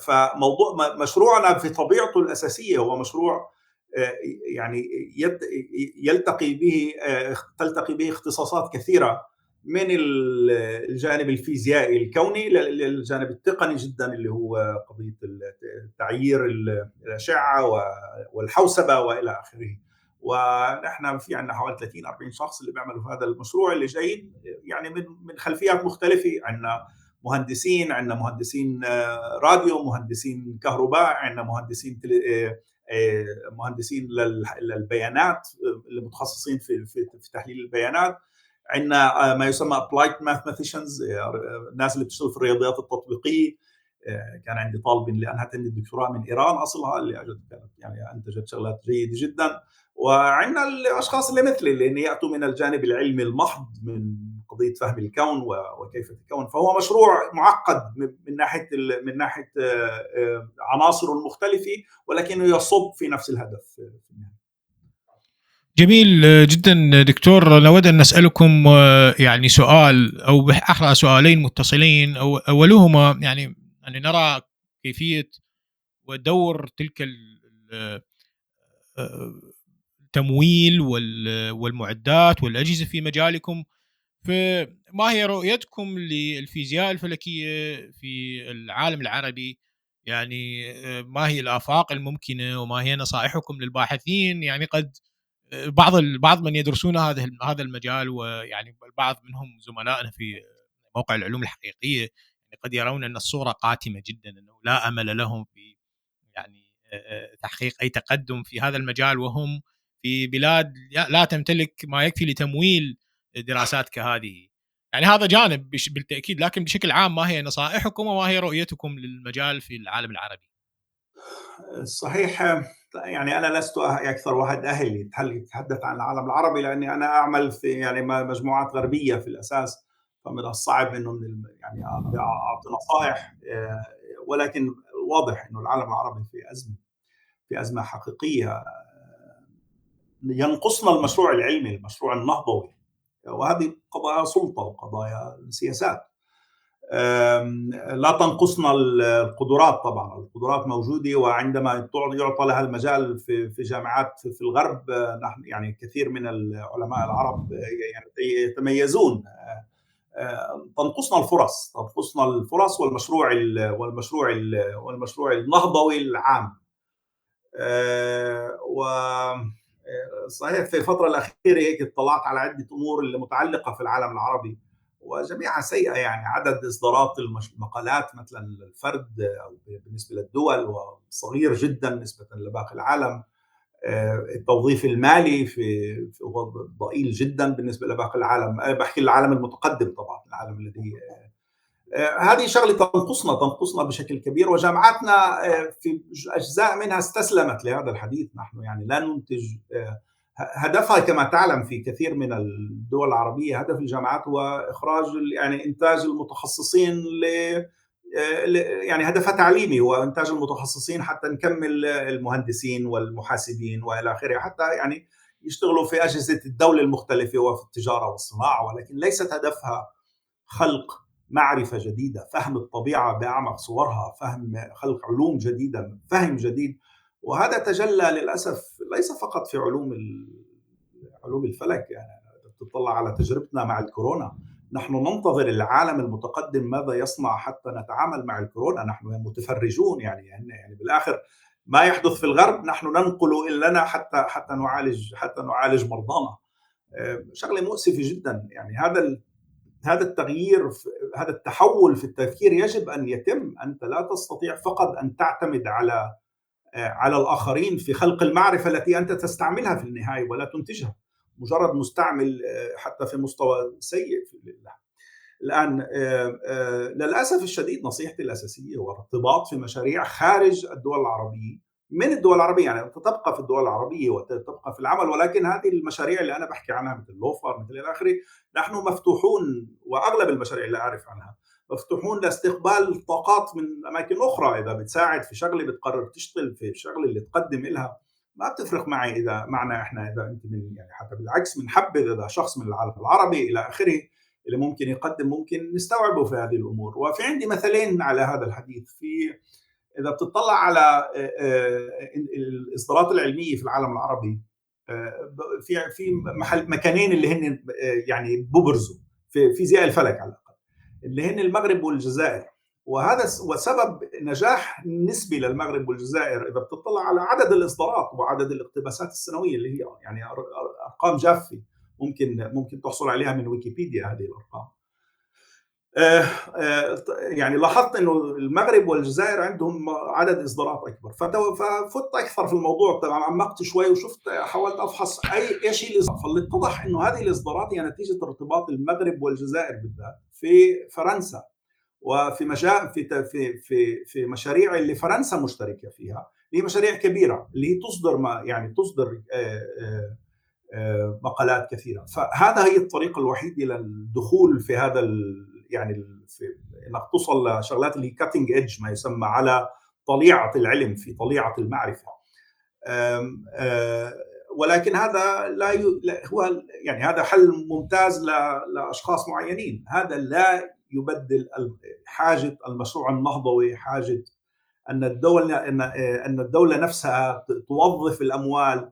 فموضوع مشروعنا في طبيعته الأساسية هو مشروع يعني يلتقي به تلتقي به اختصاصات كثيرة من الجانب الفيزيائي الكوني للجانب التقني جدا اللي هو قضية تعيير الأشعة والحوسبة وإلى آخره. ونحن في عندنا حوالي ثلاثين أربعين شخص اللي بيعملوا في هذا المشروع، اللي جايين يعني من من خلفيات مختلفة. عندنا مهندسين، عندنا مهندسين راديو، مهندسين كهرباء، عندنا مهندسين مهندسين للبيانات اللي متخصصين في في تحليل البيانات، عندنا ما يسمى applied mathematicians، ناس اللي بتشتغل في الرياضيات التطبيقية. كان عندي طالب اللي أنهت عندي الدكتوراه من إيران أصلها، اللي أجد يعني أنتجت شغلات جيدة جدا. وعندنا الأشخاص اللي مثلي اللي يأتوا من الجانب العلمي المحض من قضية فهم الكون وكيف الكون. فهو مشروع معقد من ناحية من ناحية عناصره المختلفة، ولكنه يصب في نفس الهدف. جميل جدا دكتور. نود أن نسألكم يعني سؤال أو أحرى سؤالين متصلين. أولهما يعني أن نرى كيفية ودور تلك التمويل والمعدات والأجهزة في مجالكم، فما هي رؤيتكم للفيزياء الفلكية في العالم العربي؟ يعني ما هي الآفاق الممكنة وما هي نصائحكم للباحثين؟ يعني قد بعض البعض من يدرسون هذا هذا المجال، ويعني البعض منهم زملائنا في موقع العلوم الحقيقية قد يرون أن الصورة قاتمة جدا، أنه لا أمل لهم في يعني تحقيق أي تقدم في هذا المجال، وهم في بلاد لا تمتلك ما يكفي لتمويل دراسات كهذه. يعني هذا جانب بالتأكيد، لكن بشكل عام ما هي نصائحكم وما هي رؤيتكم للمجال في العالم العربي؟ صحيح، يعني أنا لست أكثر واحد أهل يتحدث عن العالم العربي، لأني أنا أعمل في يعني مجموعات غربية في الأساس، فمن الصعب أنه من يعني أعطي نصائح. ولكن واضح أنه العالم العربي في أزمة في أزمة حقيقية. ينقصنا المشروع العلمي، المشروع النهضوي، وهذه قضايا سلطة وقضايا سياسات. لا تنقصنا القدرات، طبعا القدرات موجودة، وعندما يعطى لها المجال في جامعات في الغرب، نحن يعني كثير من العلماء العرب يعني يتميزون. تنقصنا الفرص، تنقصنا الفرص والمشروع ال والمشروع ال والمشروع النهضوي العام. وصحيح في الفترة الأخيرة هيك اطلعت على عدة أمور اللي متعلقة في العالم العربي، وجميعها سيئة. يعني عدد إصدارات المقالات مثلا للفرد أو بالنسبة للدول وصغير جدا نسبة لباقي العالم. التوظيف المالي في هو ضئيل جدا بالنسبة لباقي العالم، بحكي العالم المتقدم طبعا، العالم الذي هذه شغلة تنقصنا تنقصنا بشكل كبير. وجامعاتنا في أجزاء منها استسلمت لهذا الحديث. نحن يعني لا ننتج هدفها، كما تعلم في كثير من الدول العربية هدف الجامعات هو إخراج يعني إنتاج المتخصصين ل يعني هدفها تعليمي وإنتاج المتخصصين حتى نكمل المهندسين والمحاسبين وإلى آخره، حتى يعني يشتغلوا في أجهزة الدولة المختلفة وفي التجارة والصناعة، ولكن ليست هدفها خلق معرفة جديدة، فهم الطبيعة بأعمق صورها، فهم خلق علوم جديدة، فهم جديد. وهذا تجلى للأسف ليس فقط في علوم علوم الفلك، يعني تطلع على تجربتنا مع الكورونا، نحن ننتظر العالم المتقدم ماذا يصنع حتى نتعامل مع الكورونا، نحن متفرجون يعني يعني بالآخر ما يحدث في الغرب نحن ننقله إلنا حتى حتى نعالج حتى نعالج مرضانا. شغلة مؤسفة جدا يعني. هذا هذا التغيير، هذا التحول في التفكير يجب أن يتم. أنت لا تستطيع فقط أن تعتمد على على الآخرين في خلق المعرفة التي أنت تستعملها في النهاية ولا تنتجها، مجرد مستعمل حتى في مستوى سيء. الآن للأسف الشديد نصيحتي الأساسية هو الارتباط في مشاريع خارج الدول العربية، من الدول العربية، يعني أنت تبقى في الدول العربية وتبقى في العمل، ولكن هذه المشاريع اللي أنا بحكي عنها مثل لوفر مثل الآخري، نحن مفتوحون، وأغلب المشاريع اللي أعرف عنها مفتوحون لاستقبال طاقات من أماكن أخرى. إذا بتساعد في شغلة، بتقرر تشتغل في الشغلة اللي تقدم إلها، ما بتفرق معي إذا معنا إحنا، إذا أنت من يعني حتى بالعكس من حبذ إذا شخص من العالم العربي إلى آخره اللي ممكن يقدم ممكن نستوعبه في هذه الأمور. وفي عندي مثلين على هذا الحديث. في إذا بتطلع على الإصدارات العلمية في العالم العربي، في في محل مكانين اللي هن يعني ببرزوا في فيزياء الفلك على الأقل، اللي هن المغرب والجزائر، وهذا وسبب نجاح نسبي للمغرب والجزائر. إذا بتطلع على عدد الإصدارات وعدد الاقتباسات السنوية اللي هي يعني أرقام جافة ممكن ممكن تحصل عليها من ويكيبيديا هذه الأرقام، يعني لاحظت أنه المغرب والجزائر عندهم عدد إصدارات أكبر. ففت أكثر في الموضوع، عمقت شوي وشفت، حاولت أفحص أي شيء الإصدارات، فلتتضح أنه هذه الإصدارات هي نتيجة ارتباط المغرب والجزائر بالذات في فرنسا، وفي مجال في في في في مشاريع اللي فرنسا مشتركة فيها، اللي هي مشاريع كبيرة، اللي هي تصدر ما يعني تصدر مقالات كثيرة. فهذا هي الطريقة الوحيدة للدخول في هذا ال يعني في انك توصل لشغلات اللي كاتنج ايدج، ما يسمى على طليعه العلم، في طليعه المعرفه. أم أم ولكن هذا لا هو يعني هذا حل ممتاز لاشخاص معينين، هذا لا يبدل حاجه المشروع النهضوي، حاجه ان الدوله ان ان الدوله نفسها توظف الاموال،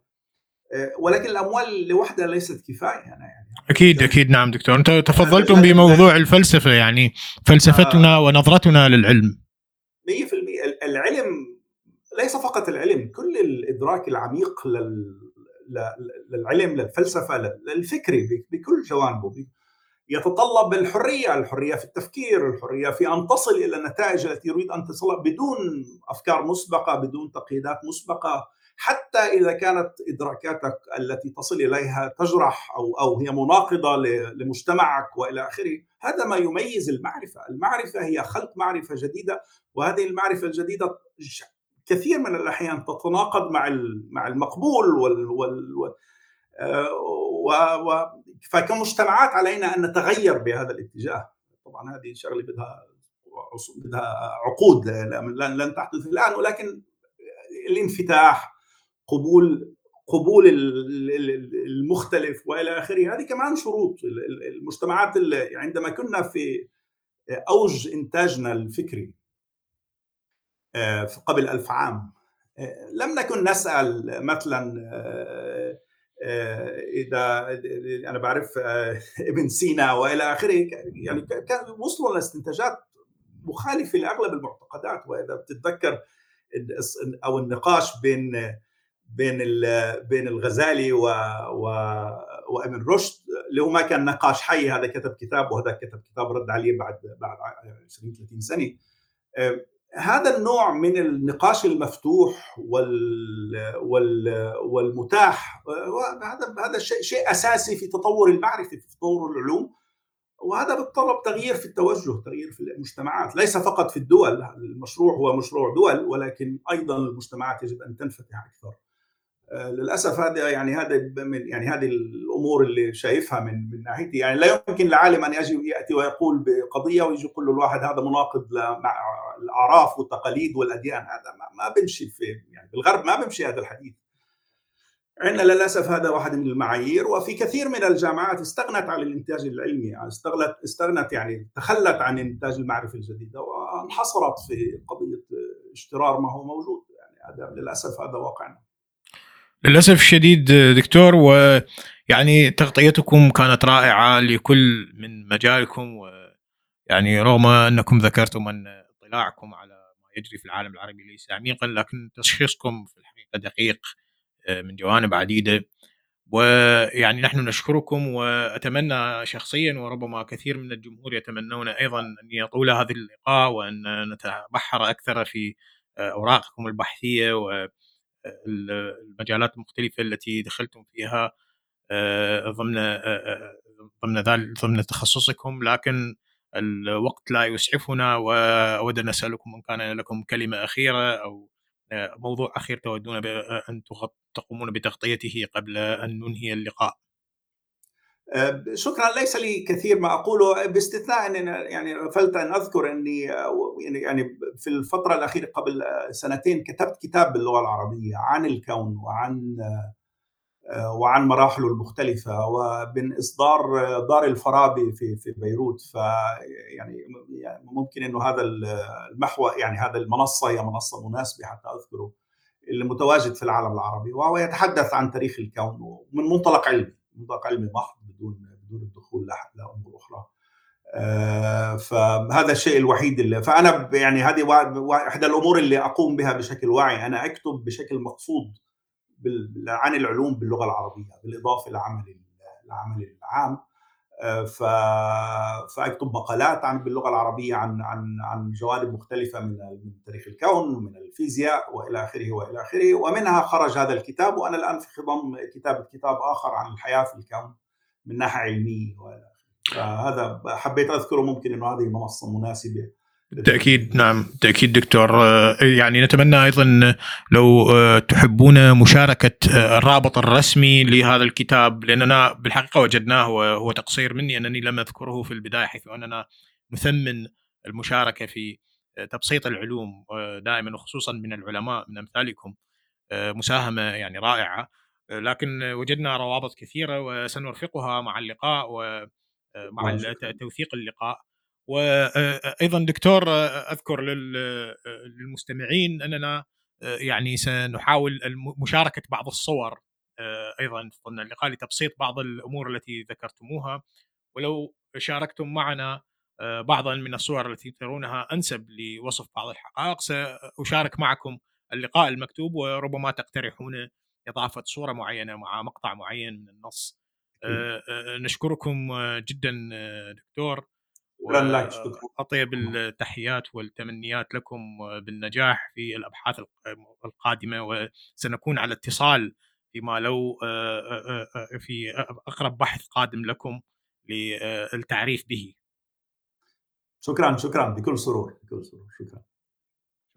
ولكن الأموال لوحدها ليست كفاية. أنا يعني أكيد أكيد نعم دكتور، أنت تفضلتم بموضوع الفلسفة، يعني فلسفتنا ونظرتنا للعلم. مية في المية العلم، ليس فقط العلم، كل الإدراك العميق للعلم، للفلسفة، للفكري بكل جوانبه، يتطلب الحرية، الحرية في التفكير، الحرية في أن تصل إلى النتائج التي يريد أن تصلها بدون أفكار مسبقة، بدون تقييدات مسبقة، حتى إذا كانت إدراكاتك التي تصل إليها تجرح أو أو هي مناقضة لمجتمعك وإلى آخره. هذا ما يميز المعرفة. المعرفة هي خلق معرفة جديدة، وهذه المعرفة الجديدة كثير من الأحيان تتناقض مع مع المقبول وال وال و فكمجتمعات علينا أن نتغير بهذا الاتجاه. طبعا هذه شغلة بدها بدها عقود، لن لن تحدث الآن، ولكن الانفتاح، قبول قبول المختلف والى اخره، هذه كمان شروط. المجتمعات اللي عندما كنا في اوج انتاجنا الفكري قبل ألف عام، لم نكن نسأل مثلا اذا انا بعرف ابن سينا والى اخره، يعني كان وصلوا لاستنتاجات مخالفه لاغلب المعتقدات. واذا بتتذكر او النقاش بين بين بين الغزالي و وابن رشد، اللي هو ما كان نقاش حي، هذا كتب كتاب وهذا كتب كتاب رد عليه بعد بعد عشرين ثلاثين سنه. هذا النوع من النقاش المفتوح وال وال والمتاح، هذا هذا شيء شيء اساسي في تطور المعرفه، في تطور العلوم، وهذا بيتطلب تغيير في التوجه، تغيير في المجتمعات، ليس فقط في الدول. المشروع هو مشروع دول، ولكن ايضا المجتمعات يجب ان تنفتح اكثر للأسف هذا يعني هذا من يعني هذه الأمور اللي شايفها من من ناحيتي. يعني لا يمكن لعالم أن يجي يأتي ويقول بقضية ويجي كل الواحد هذا مناقض مع الأعراف والتقاليد والأديان. هذا ما بمشي في يعني بالغرب ما بمشي هذا الحديث. عندنا للأسف هذا واحد من المعايير. وفي كثير من الجامعات استغنت عن الإنتاج العلمي، استغلت استغنت يعني تخلت عن الإنتاج المعرفي الجديدة وانحصرت في قضية اشترار ما هو موجود. يعني هذا للأسف هذا واقعنا للأسف الشديد دكتور. ويعني تغطيتكم كانت رائعة لكل من مجالكم، ويعني رغم أنكم ذكرتم أن اطلاعكم على ما يجري في العالم العربي ليس عميقا، لكن تشخيصكم في الحقيقة دقيق من جوانب عديدة. ويعني نحن نشكركم، وأتمنى شخصيا وربما كثير من الجمهور يتمنون أيضا أن يطول هذا اللقاء وأن نتبحر أكثر في أوراقكم البحثية و المجالات المختلفة التي دخلتم فيها ضمن ضمن ذلك ضمن تخصصكم، لكن الوقت لا يسعفنا. وأود أن أسألكم إن كان لكم كلمة أخيرة أو موضوع أخير تودون أن تقومون بتغطيته قبل أن ننهي اللقاء. شكرا. ليس لي كثير ما أقوله، باستثناء أن يعني فلت أن أذكر أني يعني في الفترة الأخيرة قبل سنتين كتبت كتاب باللغة العربية عن الكون وعن وعن مراحله المختلفة، وبين إصدار دار الفارابي في في بيروت. فيعني ممكن إنه هذا المحور يعني هذا المنصة هي منصة مناسبة حتى أذكره، اللي متواجد في العالم العربي وهو يتحدث عن تاريخ الكون من منطلق علمي منطلق علمي محض بدون بدون الدخول لأمور أخرى. آه فهذا الشيء الوحيد اللي فأنا يعني هذه واحدة الأمور اللي أقوم بها بشكل واعي. أنا أكتب بشكل مقصود بال... عن العلوم باللغة العربية بالإضافة لعمل العمل العام. آه ف... فأكتب مقالات عن باللغة العربية عن عن عن جوانب مختلفة من من تاريخ الكون من الفيزياء وإلى آخره وإلى آخره. ومنها خرج هذا الكتاب، وأنا الآن في خضم كتابة كتاب آخر عن الحياة في الكون من ناحية علمية. فهذا حبيت أذكره، ممكن أنه هذه منصة مناسبة بالتأكيد. نعم بالتأكيد دكتور. يعني نتمنى أيضا لو تحبون مشاركة الرابط الرسمي لهذا الكتاب، لأننا بالحقيقة وجدناه وهو تقصير مني أنني لم أذكره في البداية، حيث أننا نثمن المشاركة في تبسيط العلوم دائما، وخصوصا من العلماء من أمثالكم مساهمة يعني رائعة. لكن وجدنا روابط كثيرة وسنرفقها مع اللقاء ومع توثيق اللقاء. وأيضا دكتور أذكر للمستمعين أننا يعني سنحاول مشاركة بعض الصور أيضا ضمن اللقاء لتبسيط بعض الأمور التي ذكرتموها، ولو شاركتم معنا بعضا من الصور التي ترونها أنسب لوصف بعض الحقائق سأشارك معكم اللقاء المكتوب، وربما تقترحون إضافة صورة معينة مع مقطع معين من النص. أه أه نشكركم جدا دكتور، وأطيب التحيات والتمنيات لكم بالنجاح في الأبحاث القادمة، وسنكون على اتصال فيما لو في أقرب بحث قادم لكم للتعريف به. شكرا شكرا بكل سرور بكل سرور شكرا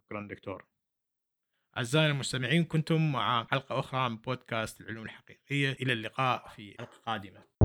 شكرا دكتور. أعزائي المستمعين، كنتم مع حلقة أخرى من بودكاست العلوم الحقيقية. إلى اللقاء في حلقة قادمة.